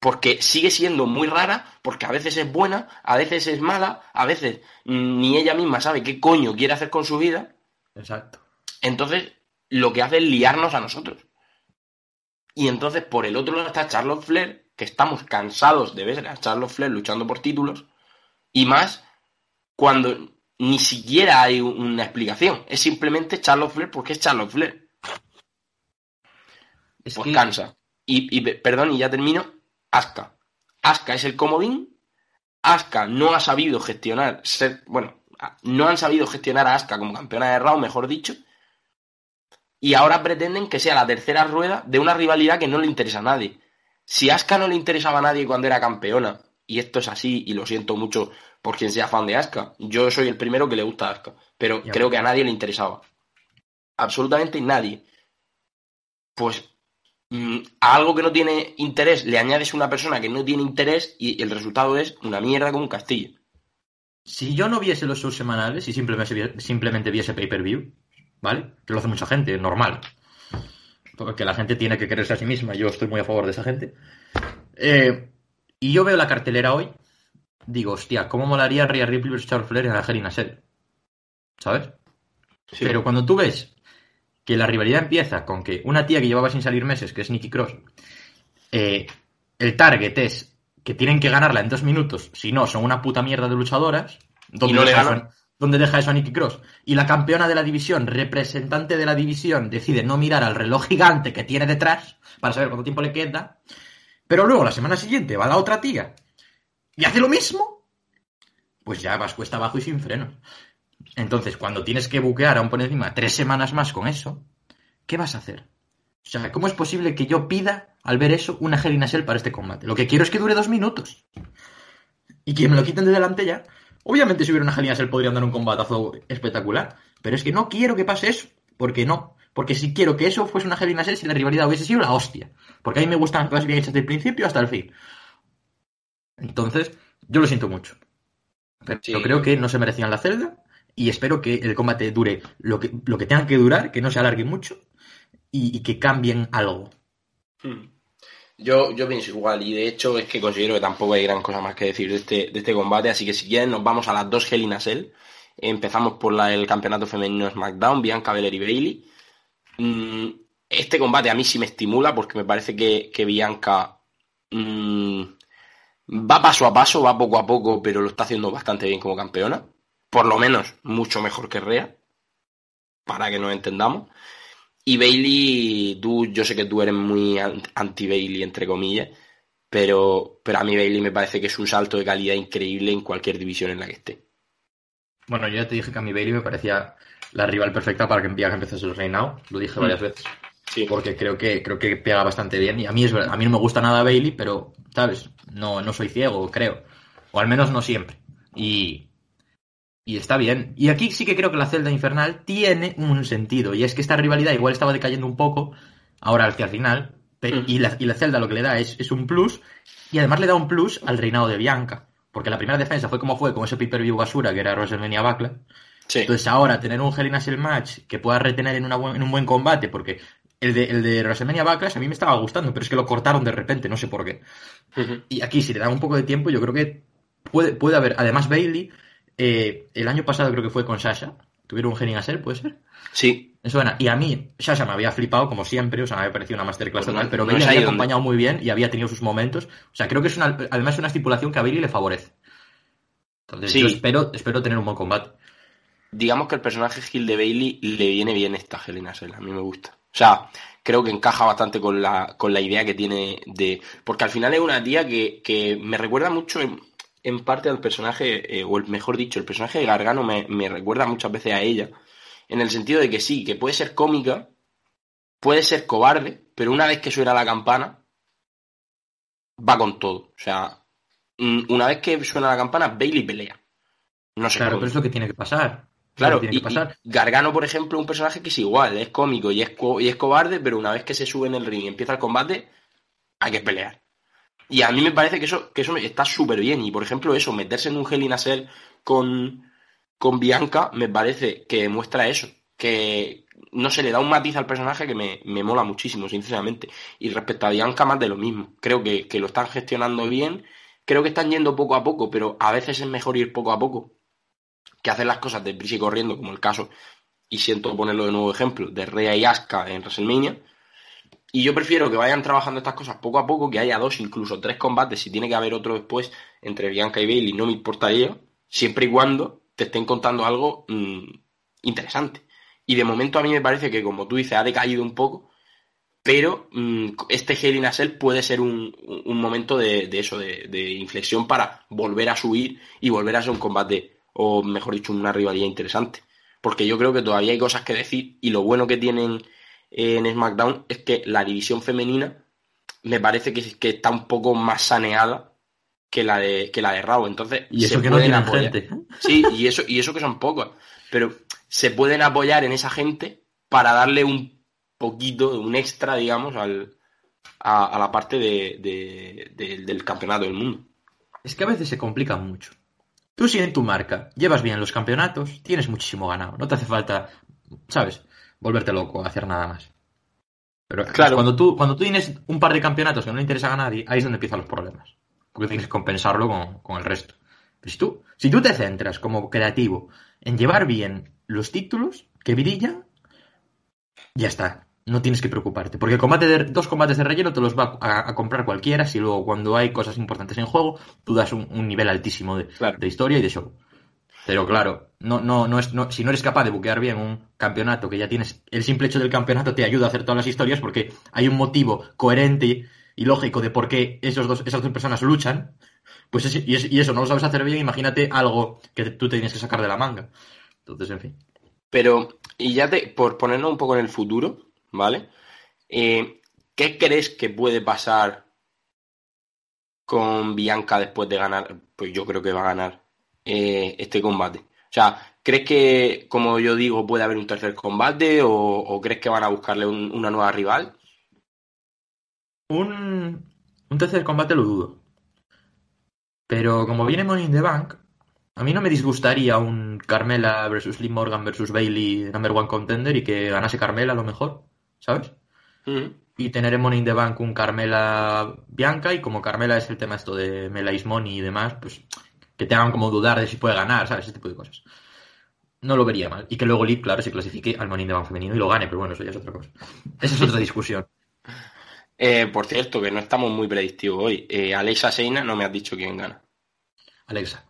porque sigue siendo muy rara, porque a veces es buena, a veces es mala, a veces ni ella misma sabe qué coño quiere hacer con su vida. Exacto. Entonces, lo que hace es liarnos a nosotros. Y entonces, por el otro lado está Charlotte Flair, que estamos cansados de ver a Charlotte Flair luchando por títulos, y más cuando ni siquiera hay una explicación. Es simplemente Charlotte Flair porque es Charlotte Flair. Es pues que... cansa. Y ya termino. Asuka. Asuka es el comodín. Asuka no ha sabido gestionar... no han sabido gestionar a Asuka como campeona de Raw, mejor dicho. Y ahora pretenden que sea la tercera rueda de una rivalidad que no le interesa a nadie. Si Asuka no le interesaba a nadie cuando era campeona... Y esto es así, y lo siento mucho por quien sea fan de Asuka. Yo soy el primero que le gusta Asuka, pero creo que a nadie le interesaba. Absolutamente nadie. Pues a algo que no tiene interés le añades una persona que no tiene interés y el resultado es una mierda como un castillo. Si yo no viese los shows semanales y simplemente viese pay-per-view, ¿vale? Que lo hace mucha gente, normal. Porque la gente tiene que quererse a sí misma. Yo estoy muy a favor de esa gente. Y yo veo la cartelera hoy, digo, hostia, ¿cómo molaría Rhea Ripley vs Charlotte Flair en la Hell in a Cell? ¿Sabes? Sí. Pero cuando tú ves que la rivalidad empieza con que una tía que llevaba sin salir meses, que es Nikki Cross, el target es que tienen que ganarla en 2 minutos, si no, son una puta mierda de luchadoras, ¿dónde deja eso a Nikki Cross? Y la campeona de la división, representante de la división, decide no mirar al reloj gigante que tiene detrás para saber cuánto tiempo le queda... Pero luego, la semana siguiente, va la otra tía y hace lo mismo, pues ya vas cuesta abajo y sin freno. Entonces, cuando tienes que buquear aún por encima 3 semanas más con eso, ¿qué vas a hacer? O sea, ¿cómo es posible que yo pida, al ver eso, una Hell in a Cell para este combate? Lo que quiero es que dure 2 minutos. Y que me lo quiten de delante ya. Obviamente, si hubiera una Hell in a Cell podrían dar un combatazo espectacular, pero es que no quiero que pase eso, porque no. Porque si quiero que eso fuese una Hell in a Cell, si la rivalidad hubiese sido la hostia. Porque a mí me gustan las cosas bien hechas del principio hasta el fin. Entonces, yo lo siento mucho. Pero sí, yo creo que no se merecían la celda. Y espero que el combate dure lo que tenga que durar, que no se alargue mucho. Y que cambien algo. Yo pienso igual. Y de hecho, es que considero que tampoco hay gran cosa más que decir de este combate. Así que si quieren, nos vamos a las 2 Hell in a Cell. Empezamos por el campeonato femenino SmackDown, Bianca Belair y Bayley. Este combate a mí sí me estimula porque me parece que Bianca va paso a paso, va poco a poco, pero lo está haciendo bastante bien como campeona. Por lo menos mucho mejor que Rhea, para que nos entendamos. Y Bayley, yo sé que tú eres muy anti-Bayley, entre comillas, pero a mí Bayley me parece que es un salto de calidad increíble en cualquier división en la que esté. Bueno, yo ya te dije que a mí Bayley me parecía... la rival perfecta para que Bianca empezase el reinado. Lo dije varias veces. Sí. Porque creo que pega bastante bien. Y a mí no me gusta nada Bayley, pero, ¿sabes? No soy ciego, creo. O al menos no siempre. Y está bien. Y aquí sí que creo que la celda infernal tiene un sentido. Y es que esta rivalidad igual estaba decayendo un poco, ahora hacia el final. Y la celda lo que le da es un plus. Y además le da un plus al reinado de Bianca. Porque la primera defensa fue como fue, con ese pay-per-view basura que era WrestleMania Backlash. Sí. Entonces ahora tener un Hell in a Cell match que pueda retener en un buen combate, porque el de WrestleMania Backlash a mí me estaba gustando, pero es que lo cortaron de repente, no sé por qué. Uh-huh. Y aquí si le dan un poco de tiempo, yo creo que puede haber. Además Bayley, el año pasado creo que fue con Sasha, tuvieron un Hell in a Cell, ¿puede ser? Sí. Me suena. Y a mí Sasha me había flipado como siempre, o sea, me había parecido una masterclass total, pero Bayley había acompañado muy bien y había tenido sus momentos. O sea, creo que es una estipulación que a Bayley le favorece. Entonces sí. Yo espero tener un buen combate. Digamos que el personaje heel de Bayley le viene bien esta Hell in a Cell, a mí me gusta. O sea, creo que encaja bastante con la idea que tiene de... Porque al final es una tía que me recuerda mucho en parte al personaje, el personaje de Gargano me recuerda muchas veces a ella. En el sentido de que sí, que puede ser cómica, puede ser cobarde, pero una vez que suena la campana, va con todo. O sea, una vez que suena la campana, Bayley pelea. No sé, claro, pero es lo que tiene que pasar. Claro, y Gargano, por ejemplo, un personaje que es igual, es cómico y es cobarde, pero una vez que se sube en el ring y empieza el combate, hay que pelear. Y a mí me parece que eso está súper bien. Y, por ejemplo, eso, meterse en un Hell in a Cell con Bianca, me parece que demuestra eso. que no sé, le da un matiz al personaje que me mola muchísimo, sinceramente. Y respecto a Bianca, más de lo mismo. Creo que lo están gestionando bien. Creo que están yendo poco a poco, pero a veces es mejor ir poco a poco que hacer las cosas de prisa y corriendo, como el caso, y siento ponerlo de nuevo ejemplo, de Rhea y Asuka en WrestleMania. Y yo prefiero que vayan trabajando estas cosas poco a poco, que haya 2, incluso 3 combates, si tiene que haber otro después entre Bianca y Bayley, no me importaría, siempre y cuando te estén contando algo interesante. Y de momento a mí me parece que, como tú dices, ha decaído un poco, pero este Hell in a Cell puede ser un momento de inflexión para volver a subir y volver a ser un combate, o mejor dicho, una rivalidad interesante. Porque yo creo que todavía hay cosas que decir, y lo bueno que tienen en SmackDown es que la división femenina me parece que está un poco más saneada que la de Raw. Entonces, y eso se que pueden no apoyar. Gente. Sí, y eso que son pocas. Pero se pueden apoyar en esa gente para darle un poquito, un extra, digamos, a la parte del campeonato del mundo. Es que a veces se complica mucho. Tú sigues en tu marca, llevas bien los campeonatos, tienes muchísimo ganado, no te hace falta, ¿sabes?, volverte loco, hacer nada más. Pero claro, cuando tú tienes un par de campeonatos que no le interesan a nadie, ahí es donde empiezan los problemas, porque tienes que compensarlo con el resto. Pero si tú te centras como creativo en llevar bien los títulos que brillan, ya está, no tienes que preocuparte, porque el combate de 2 combates de relleno te los va a comprar cualquiera, si luego cuando hay cosas importantes en juego, tú das un nivel altísimo de historia y de show. Pero claro, no, si no eres capaz de buquear bien un campeonato que ya tienes, el simple hecho del campeonato te ayuda a hacer todas las historias, porque hay un motivo coherente y lógico de por qué esas dos personas luchan, pues y eso no lo sabes hacer bien, imagínate algo que tú te tienes que sacar de la manga. Entonces, en fin. Pero, y ya por ponernos un poco en el futuro, ¿vale? ¿Qué crees que puede pasar con Bianca después de ganar? Pues yo creo que va a ganar este combate. O sea, ¿crees que, como yo digo, puede haber un tercer combate o crees que van a buscarle una nueva rival? Un tercer combate lo dudo. Pero como viene Money in the Bank, a mí no me disgustaría un Carmela versus Liv Morgan versus Bayley No. 1 contender y que ganase Carmela a lo mejor, ¿sabes? Mm. Y tener en Money in the Bank un Carmela Bianca, y como Carmela es el tema esto de Mela is Money y demás, pues que te hagan como dudar de si puede ganar, ¿sabes? Ese tipo de cosas. No lo vería mal. Y que luego Liv, claro, se clasifique al Money in the Bank femenino y lo gane, pero bueno, eso ya es otra cosa. Esa es otra discusión. Por cierto, que no estamos muy predictivos hoy. Alexa Shayna, no me has dicho quién gana. Alexa.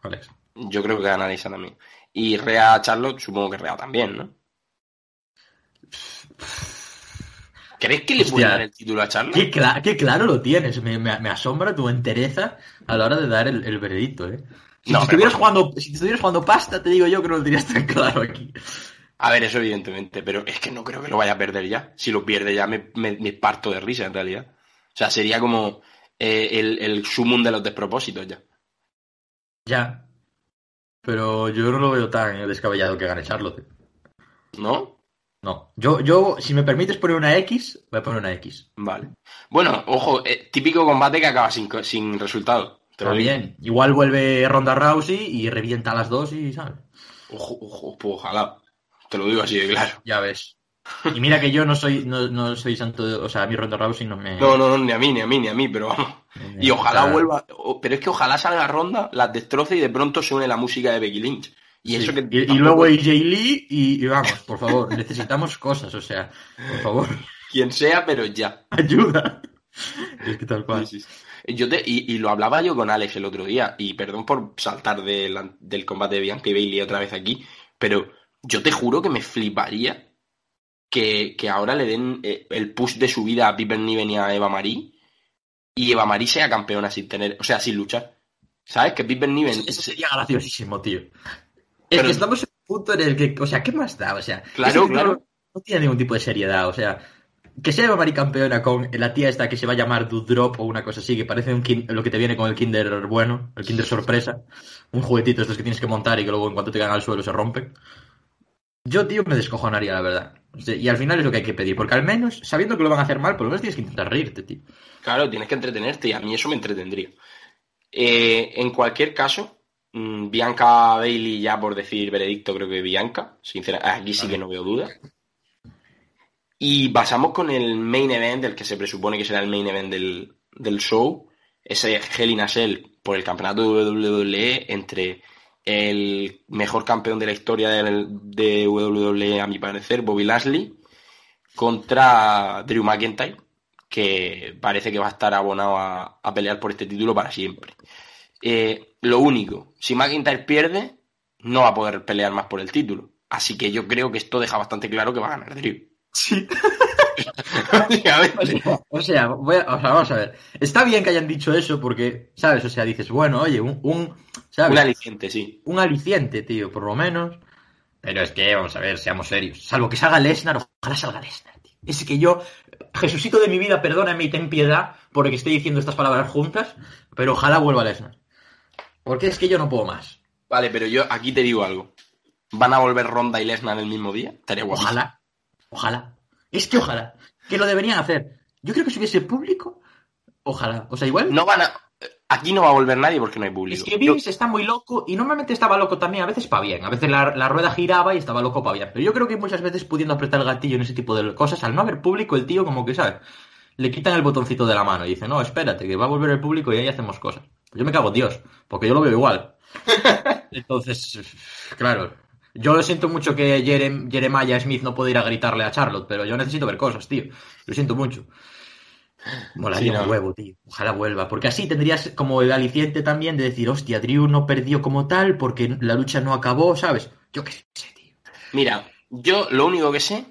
Yo creo que gana Alexa también. Y Rhea Charlotte, supongo que Rhea también, ¿no? ¿Crees que le puede dar el título a Charlotte? Qué claro lo tienes. Me asombra tu entereza a la hora de dar el veredicto, ¿eh? Si estuvieras jugando pasta, te digo yo que no lo dirías tan claro aquí. A ver, eso evidentemente, pero es que no creo que lo vaya a perder ya. Si lo pierde ya me parto de risa, en realidad. O sea, sería como el sumum de los despropósitos ya. Ya. Pero yo no lo veo tan descabellado que gane Charlotte. ¿No? No. Yo, si me permites poner una X, voy a poner una X. Vale. Bueno, ojo, típico combate que acaba sin resultado. Pero bien. Igual vuelve Ronda Rousey y revienta a las dos y, ¿sabes? Ojo, pues ojalá. Te lo digo así de claro. Ya ves. Y mira que yo no soy santo, o sea, a mí Ronda Rousey no me... No, ni a mí, pero vamos. Y ojalá vuelva, pero es que ojalá salga Ronda, las destroce y de pronto se une la música de Becky Lynch. Y eso sí, que tampoco... y luego AJ Lee y vamos, por favor, necesitamos cosas, o sea, por favor. Quien sea, pero ya. Ayuda. Es que tal cual. Sí. Y lo hablaba yo con Alex el otro día, y perdón por saltar del combate de Bianca y Bayley otra vez aquí, pero yo te juro que me fliparía que ahora le den el push de su vida a Piper Niven y a Eva Marie, y Eva Marie sea campeona sin luchar. ¿Sabes? Que Piper Niven... Eso sería graciosísimo, tío. Pero... Es que estamos en un punto en el que... O sea, ¿qué más da? O sea, claro. No tiene ningún tipo de seriedad, o sea... Que sea Eva Marie campeona con la tía esta que se va a llamar Dudrop o una cosa así, que parece lo que te viene con el Kinder bueno, el Kinder sorpresa. Un juguetito estos que tienes que montar y que luego en cuanto te caen al suelo se rompen. Yo, tío, me descojonaría, la verdad. Y al final es lo que hay que pedir, porque al menos, sabiendo que lo van a hacer mal, por lo menos tienes que intentar reírte, tío. Claro, tienes que entretenerte, y a mí eso me entretendría. En cualquier caso, Bianca Bayley, ya por decir veredicto, creo que Bianca. Sinceramente, aquí sí que no veo duda. Y pasamos con el main event, el que se presupone que será el main event del show. Ese Hell in a Cell por el campeonato de WWE entre el mejor campeón de la historia de WWE, a mi parecer, Bobby Lashley, contra Drew McIntyre, que parece que va a estar abonado a pelear por este título para siempre. Lo único, si McIntyre pierde, no va a poder pelear más por el título. Así que yo creo que esto deja bastante claro que va a ganar Drew. Sí. Vamos a ver. Está bien que hayan dicho eso porque, ¿sabes? O sea, dices, bueno, oye, ¿sabes? Un aliciente, sí. Un aliciente, tío, por lo menos. Pero es que, vamos a ver, seamos serios. Salvo que salga Lesnar, ojalá salga Lesnar, tío. Es que yo, Jesucito de mi vida, perdóname y ten piedad porque estoy diciendo estas palabras juntas, pero ojalá vuelva Lesnar. Porque es que yo no puedo más. Vale, pero yo aquí te digo algo. ¿Van a volver Ronda y Lesnar el mismo día? Estaría guapo. Ojalá. Es que ojalá. Que lo deberían hacer. Yo creo que si hubiese público, ojalá. O sea, igual... No van a... Aquí no va a volver nadie porque no hay público. Es que Vince está muy loco y normalmente estaba loco también. A veces para bien. A veces la rueda giraba y estaba loco para bien. Pero yo creo que muchas veces pudiendo apretar el gatillo en ese tipo de cosas, al no haber público, el tío como que, ¿sabes? Le quitan el botoncito de la mano y dice, no, espérate, que va a volver el público y ahí hacemos cosas. Yo me cago en Dios, porque yo lo veo igual. Entonces, claro... Yo lo siento mucho que Jeremiah Smith no puede ir a gritarle a Charlotte, pero yo necesito ver cosas, tío. Lo siento mucho. Molaría un huevo, tío. Ojalá vuelva. Porque así tendrías como el aliciente también de decir, hostia, Drew no perdió como tal porque la lucha no acabó, ¿sabes? Yo qué sé, tío. Mira, yo lo único que sé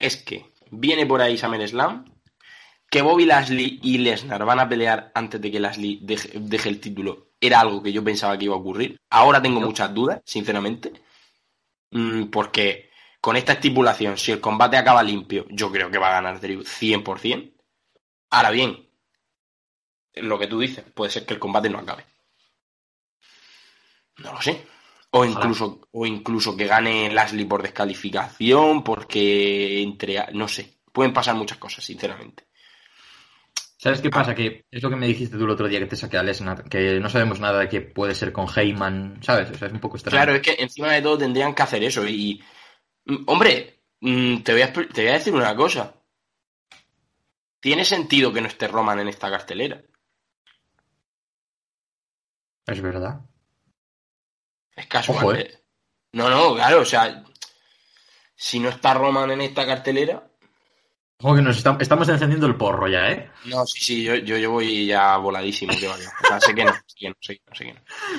es que viene por ahí SummerSlam, que Bobby Lashley y Lesnar van a pelear antes de que Lashley deje el título. Era algo que yo pensaba que iba a ocurrir. Ahora tengo muchas dudas, sinceramente. Porque con esta estipulación, si el combate acaba limpio, yo creo que va a ganar Drew 100%. Ahora bien, lo que tú dices, puede ser que el combate no acabe. No lo sé. O incluso que gane Lashley por descalificación, porque no sé. Pueden pasar muchas cosas, sinceramente. ¿Sabes qué pasa? Que es lo que me dijiste tú el otro día que te saqué a Lesnar, que no sabemos nada de qué puede ser con Heyman, ¿sabes? O sea, es un poco extraño. Claro, es que encima de todo tendrían que hacer eso y... Hombre, te voy a decir una cosa. Tiene sentido que no esté Roman en esta cartelera. Es verdad. Es casual. Ojo, ¿eh? No, claro, o sea... Si no está Roman en esta cartelera... Ojo que estamos encendiendo el porro ya, ¿eh? No, sí, yo voy ya voladísimo. Que vaya. O sea, sé que no.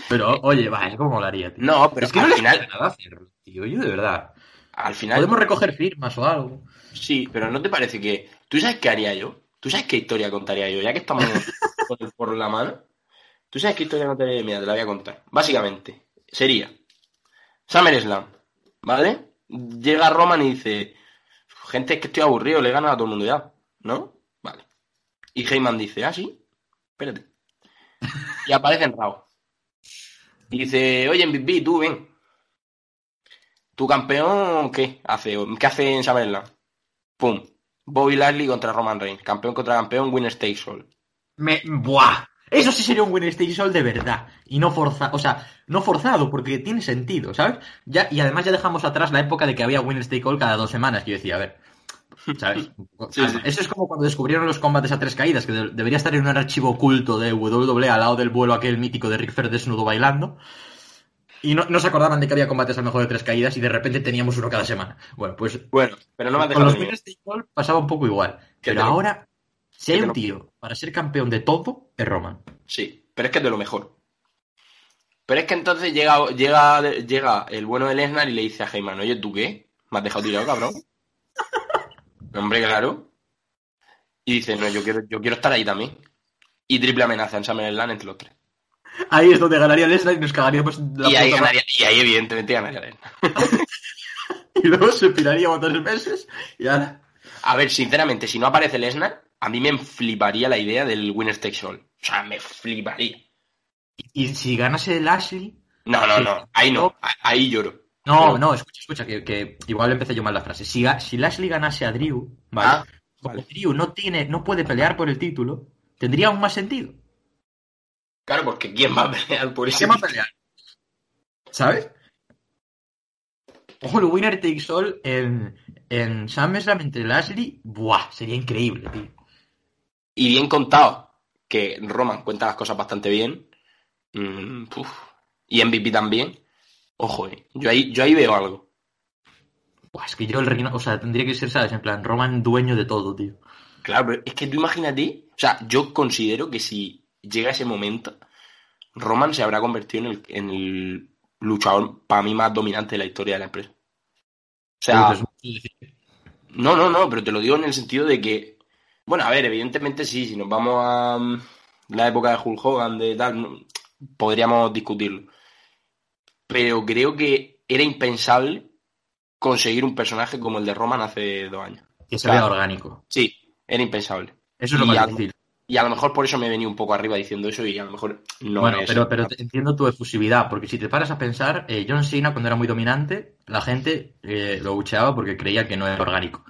Pero, oye, va, es como molaría, tío. No, pero es que al final... nada hacerlo, tío, yo de verdad. Al final... Podemos recoger firmas o algo. Sí, pero ¿no te parece que... ¿Tú sabes qué haría yo? ¿Tú sabes qué historia contaría yo? Ya que estamos con el porro en la mano. ¿Tú sabes qué historia contaría yo? Mira, te la voy a contar. Básicamente, sería... SummerSlam, ¿vale? Llega Roman y dice... Gente, es que estoy aburrido, le ganan a todo el mundo ya, ¿no? Vale. Y Heyman dice, sí, espérate. Y aparece en Raw. Y dice, oye, MVP, tú ven. ¿Tu campeón qué hace? ¿Qué hace en Saberla? Pum. Bobby Lashley contra Roman Reigns. Campeón contra campeón, winner takes all. ¡Buah! Eso sí sería un winner takes all de verdad. Y no forzado, o sea, no forzado, porque tiene sentido, ¿sabes? Ya, y además ya dejamos atrás la época de que había winner takes all cada 2 semanas, que yo decía, a ver, ¿sabes? Sí. Eso es como cuando descubrieron los combates a 3 caídas, que debería estar en un archivo oculto de WWE al lado del vuelo aquel mítico de Ric Flair desnudo bailando. Y no se acordaban de que había combates a lo mejor de 3 caídas y de repente teníamos uno cada semana. Bueno, pues... Bueno, pero no me han dejado. Con los winner takes all pasaba un poco igual. Pero ahora... Si hay un tío para ser campeón de todo, es Roman. Sí, pero es que es de lo mejor. Pero es que entonces llega el bueno de Lesnar y le dice a Heyman, oye, ¿tú qué? ¿Me has dejado tirado, cabrón? Hombre, claro. Y dice, no, yo quiero estar ahí también. Y triple amenaza en SummerSlam entre los 3. Ahí es donde ganaría Lesnar y nos cagaríamos la puta. Y ahí evidentemente ganaría Lesnar. Y luego se piraría otros meses y ahora... A ver, sinceramente, si no aparece Lesnar, a mí me fliparía la idea del winner takes all. O sea, me fliparía. ¿Y si ganase Lashley? No. Ahí no. Ahí lloro. No, escucha, que igual empecé yo mal la frase. Si Lashley ganase a Drew, ¿vale? Como Drew no puede pelear por el título, tendría aún más sentido. Claro, porque ¿quién va a pelear por ese título? ¿sabes? Ojo, el winner takes all en SummerSlam entre Lashley. Buah, sería increíble, tío. Y bien contado, que Roman cuenta las cosas bastante bien. Y MVP también. Ojo, yo ahí veo algo. Buah, es que yo el reino... O sea, tendría que ser, ¿sabes? En plan, Roman dueño de todo, tío. Claro, pero es que tú imagínate... O sea, yo considero que si llega ese momento, Roman se habrá convertido en el luchador, para mí, más dominante de la historia de la empresa. O sea... No, pero te lo digo en el sentido de que... Bueno, a ver, evidentemente sí, si nos vamos a la época de Hulk Hogan, de tal, no, podríamos discutirlo. Pero creo que era impensable conseguir un personaje como el de Roman hace 2 años. Que se vea orgánico. Sí, era impensable. Eso es lo más difícil. Y a lo mejor por eso me he venido un poco arriba diciendo eso y a lo mejor no. Bueno, pero entiendo tu efusividad, porque si te paras a pensar, John Cena cuando era muy dominante, la gente lo bucheaba porque creía que no era orgánico.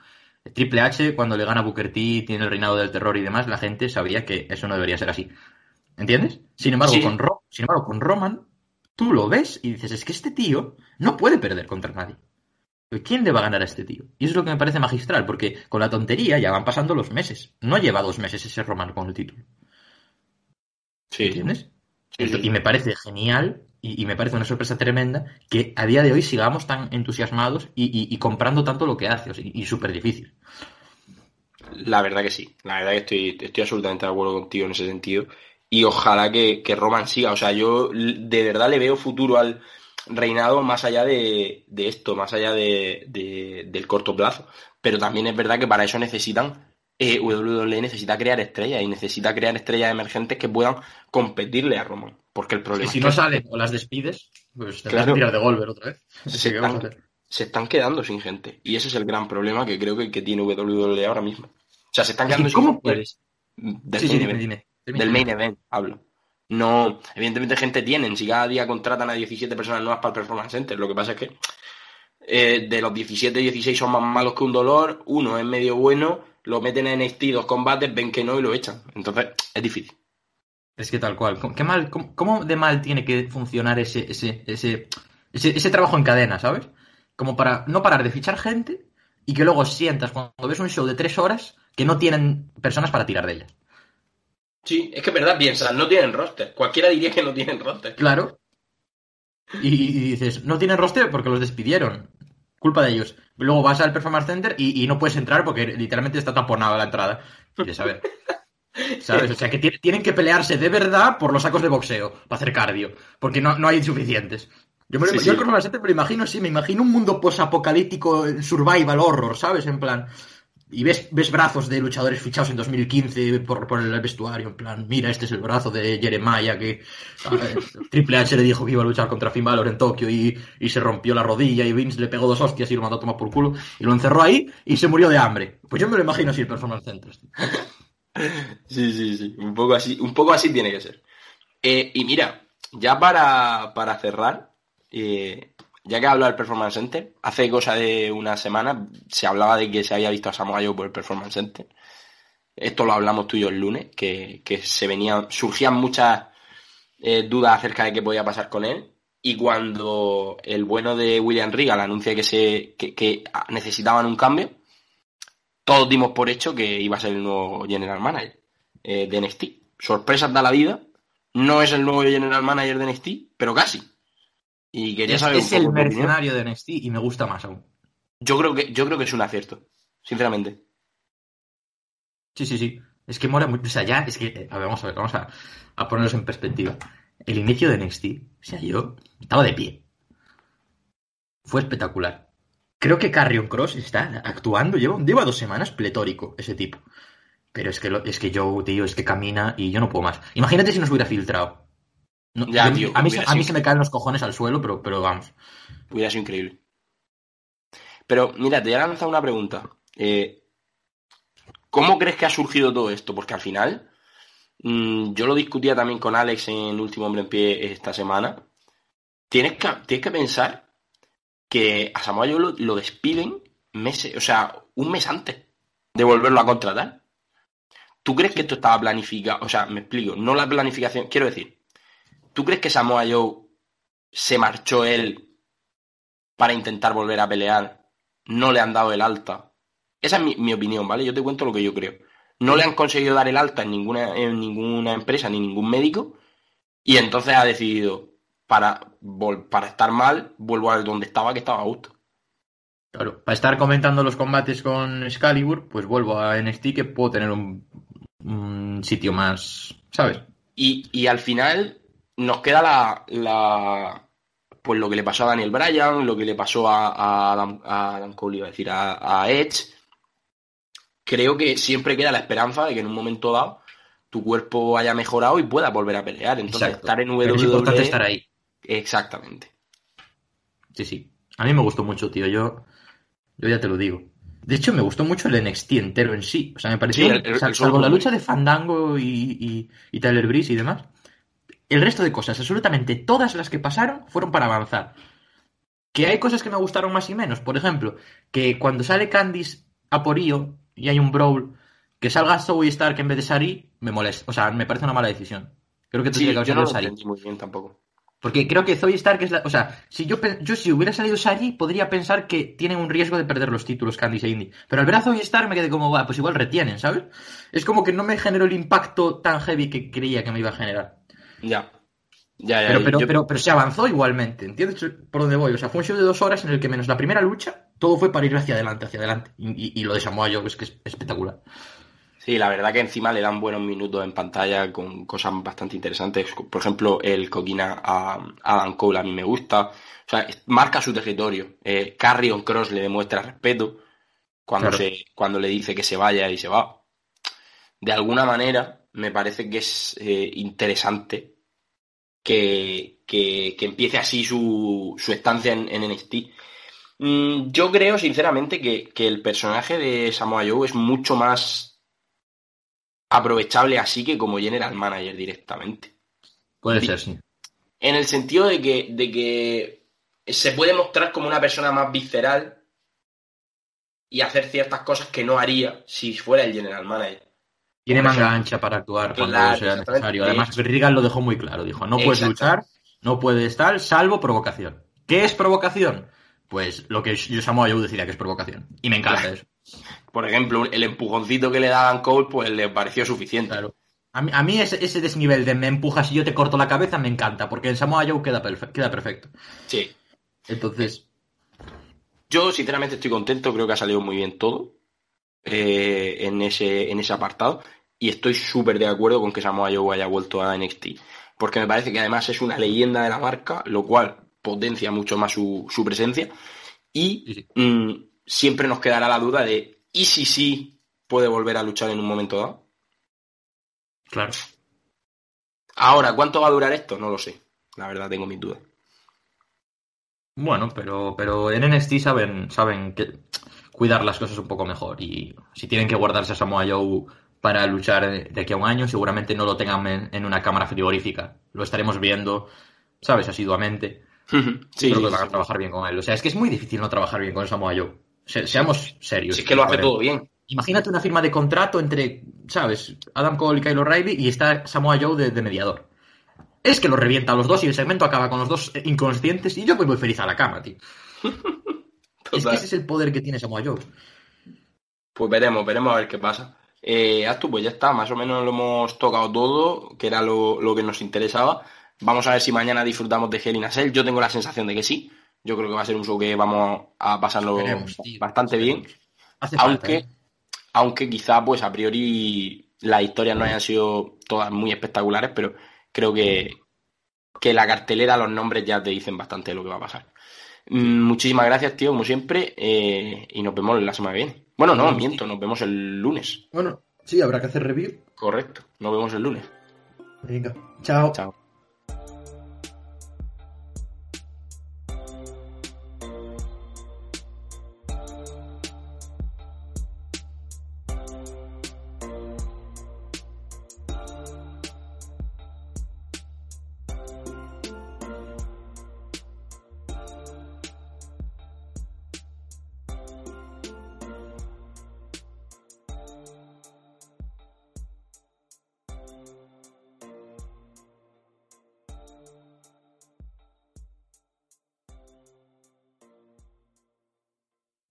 Triple H, cuando le gana Booker T, tiene el reinado del terror y demás, la gente sabía que eso no debería ser así. ¿Entiendes? Sin embargo, con Roman, tú lo ves y dices, es que este tío no puede perder contra nadie. ¿Quién le va a ganar a este tío? Y eso es lo que me parece magistral, porque con la tontería ya van pasando los meses. No lleva 2 meses ese Roman con el título. Sí. ¿Entiendes? Sí. Y me parece genial, y me parece una sorpresa tremenda, que a día de hoy sigamos tan entusiasmados y comprando tanto lo que hace, y súper difícil. La verdad que sí, la verdad que estoy absolutamente de acuerdo contigo en ese sentido, y ojalá que Roman siga, o sea, yo de verdad le veo futuro al reinado más allá de esto, más allá del corto plazo, pero también es verdad que para eso necesitan... WWE necesita crear estrellas y necesita crear estrellas emergentes que puedan competirle a Roman, porque el problema si no salen o las despides, pues te vas a tirar de Goldberg otra vez. Se están quedando sin gente y ese es el gran problema que creo que tiene WWE ahora mismo. O sea, se están quedando sin gente. ¿Cómo puedes? Del main event hablo. No, evidentemente gente tienen, si cada día contratan a 17 personas nuevas para el Performance Center, lo que pasa es que de los 17, 16 son más malos que un dolor, uno es medio bueno. Lo meten en NXT, 2 combates, ven que no y lo echan. Entonces, es difícil. Es que tal cual. ¿Cómo de mal tiene que funcionar ese trabajo en cadena, ¿sabes? Como para no parar de fichar gente y que luego sientas cuando ves un show de 3 horas que no tienen personas para tirar de ellas. Sí, es que es verdad, piensas, no tienen roster. Cualquiera diría que no tienen roster. Claro. Y dices, no tienen roster porque los despidieron. Culpa de ellos. Luego vas al Performance Center y no puedes entrar porque literalmente está taponada la entrada. Quieres saber. ¿Sabes? O sea, que tienen que pelearse de verdad por los sacos de boxeo para hacer cardio. Porque no hay suficientes. Yo el Performance Center me imagino un mundo posapocalíptico, survival horror, ¿sabes? En plan... Y ves brazos de luchadores fichados en 2015 por el vestuario. En plan, mira, este es el brazo de Jeremiah que Triple H le dijo que iba a luchar contra Finn Balor en Tokio y se rompió la rodilla y Vince le pegó 2 hostias y lo mandó a tomar por culo y lo encerró ahí y se murió de hambre. Pues yo me lo imagino así el Performance Center. Sí. Un poco así tiene que ser. Y mira, ya para cerrar... Ya que ha hablado del Performance Center, hace cosa de una semana se hablaba de que se había visto a Samoa Joe por el Performance Center. Esto lo hablamos tú y yo el lunes, que surgían muchas dudas acerca de qué podía pasar con él. Y cuando el bueno de William Regal anuncia que necesitaban un cambio, todos dimos por hecho que iba a ser el nuevo General Manager de NXT. Sorpresas da la vida, no es el nuevo General Manager de NXT, pero casi. Y quería saber es el mercenario de NXT y me gusta más aún. Yo creo que es un acierto, sinceramente. Sí. Es que mola mucho. O sea, ya, es que... A ver, vamos a ponernos en perspectiva. El inicio de NXT, o sea, yo estaba de pie. Fue espectacular. Creo que Karrion Kross está actuando. Lleva 2 semanas pletórico ese tipo. Pero es que yo, tío, es que camina y yo no puedo más. Imagínate si nos hubiera filtrado. No, ya, tío, a mí se me caen los cojones al suelo, pero vamos. Hubiera sido increíble. Pero, mira, te voy a lanzar una pregunta. ¿Cómo crees que ha surgido todo esto? Porque al final, yo lo discutía también con Alex en Último Hombre en Pie esta semana. Tienes que pensar que a Samoa Joe lo despiden meses, o sea, un mes antes de volverlo a contratar. ¿Tú crees que esto estaba planificado? O sea, me explico, no la planificación, quiero decir. ¿Tú crees que Samoa Joe se marchó él para intentar volver a pelear, no le han dado el alta. Esa es mi opinión, ¿vale? Yo te cuento lo que yo creo. No le han conseguido dar el alta en ninguna empresa ni ningún médico, y entonces ha decidido, para estar mal, vuelvo a donde estaba, que estaba a gusto. Claro, para estar comentando los combates con Excalibur, pues vuelvo a NXT, que puedo tener un sitio más, ¿sabes? Y al final nos queda pues lo que le pasó a Daniel Bryan, lo que le pasó a Adam Cole, iba a decir, a Edge. Creo que siempre queda la esperanza de que en un momento dado tu cuerpo haya mejorado y pueda volver a pelear. Entonces, exacto, estar en WWE... Pero es importante estar ahí. Exactamente. Sí, sí. A mí me gustó mucho, tío. Yo ya te lo digo. De hecho, me gustó mucho el NXT entero en sí. O sea, me pareció... Sí, salvo la lucha de Fandango y Tyler Breeze y demás. El resto de cosas, absolutamente todas las que pasaron, fueron para avanzar. Que hay cosas que me gustaron más y menos. Por ejemplo, que cuando sale Candice a por Io y hay un brawl, que salga Zoey Stark en vez de Sari, me molesta. O sea, me parece una mala decisión. Creo que tendría que haber salido Sari. Muy bien, tampoco. Porque creo que Zoey Stark es la... O sea, si hubiera salido Sari, podría pensar que tienen un riesgo de perder los títulos Candice e Indy. Pero al ver a Zoey Stark me quedé como, va, pues igual retienen, ¿sabes? Es como que no me generó el impacto tan heavy que creía que me iba a generar. Ya. Pero se avanzó igualmente, ¿entiendes por dónde voy? O sea, fue un show de 2 horas en el que, menos la primera lucha, todo fue para ir hacia adelante. Y lo de Samoa Joe es que es espectacular. Sí, la verdad que encima le dan buenos minutos en pantalla con cosas bastante interesantes. Por ejemplo, el coquina a Adam Cole a mí me gusta. O sea, marca su territorio. Karrion Kross le demuestra respeto cuando le dice que se vaya y se va. De alguna manera, me parece que es interesante que empiece así su estancia en NXT. Yo creo, sinceramente, que el personaje de Samoa Joe es mucho más aprovechable así que como general manager directamente. Puede ser, sí. En el sentido de que se puede mostrar como una persona más visceral y hacer ciertas cosas que no haría si fuera el general manager. Tiene manga ancha para actuar cuando sea necesario. Además, Reagan lo dejó muy claro. Dijo, no puedes luchar, no puedes estar, salvo provocación. ¿Qué es provocación? Pues lo que yo Samoa Joe decía que es provocación. Y me encanta eso. Por ejemplo, el empujoncito que le daban Cole, pues le pareció suficiente. Claro. A mí ese desnivel de me empujas y yo te corto la cabeza me encanta, porque en Samoa Joe queda perfecto. Sí. Entonces... Yo, sinceramente, estoy contento. Creo que ha salido muy bien todo. En ese apartado, y estoy súper de acuerdo con que Samoa Joe haya vuelto a NXT, porque me parece que además es una leyenda de la marca, lo cual potencia mucho más su presencia, y sí. Siempre nos quedará la duda de ¿y si sí puede volver a luchar en un momento dado? Claro. Ahora, ¿cuánto va a durar esto? No lo sé, la verdad tengo mis dudas. Bueno, pero en NXT saben que... cuidar las cosas un poco mejor, y si tienen que guardarse a Samoa Joe para luchar de aquí a un año, seguramente no lo tengan en una cámara frigorífica, lo estaremos viendo, ¿sabes?, asiduamente. Sí, creo que van a trabajar bien con él. O sea, es que es muy difícil no trabajar bien con Samoa Joe, seamos serios. Si es que lo hace todo bien. Imagínate una firma de contrato entre, ¿sabes?, Adam Cole y Kyle O'Reilly, y está Samoa Joe de mediador. Es que lo revienta a los dos y el segmento acaba con los dos inconscientes, y yo voy muy feliz a la cama, tío. Es que ese es el poder que tiene Samoa Joe. Pues veremos a ver qué pasa. Astu, pues ya está, más o menos lo hemos tocado todo, que era lo que nos interesaba. Vamos a ver si mañana disfrutamos de Hell in a Cell. Yo tengo la sensación de que sí. Yo creo que va a ser un show que vamos a pasarlo bastante bien. Hace aunque quizá, pues a priori, las historias no hayan sido todas muy espectaculares, pero creo que la cartelera, los nombres ya te dicen bastante de lo que va a pasar. Muchísimas gracias, tío, como siempre, y nos vemos la semana que viene. Bueno, no, miento, nos vemos el lunes. Bueno, sí, habrá que hacer review. Correcto, nos vemos el lunes. Venga, chao.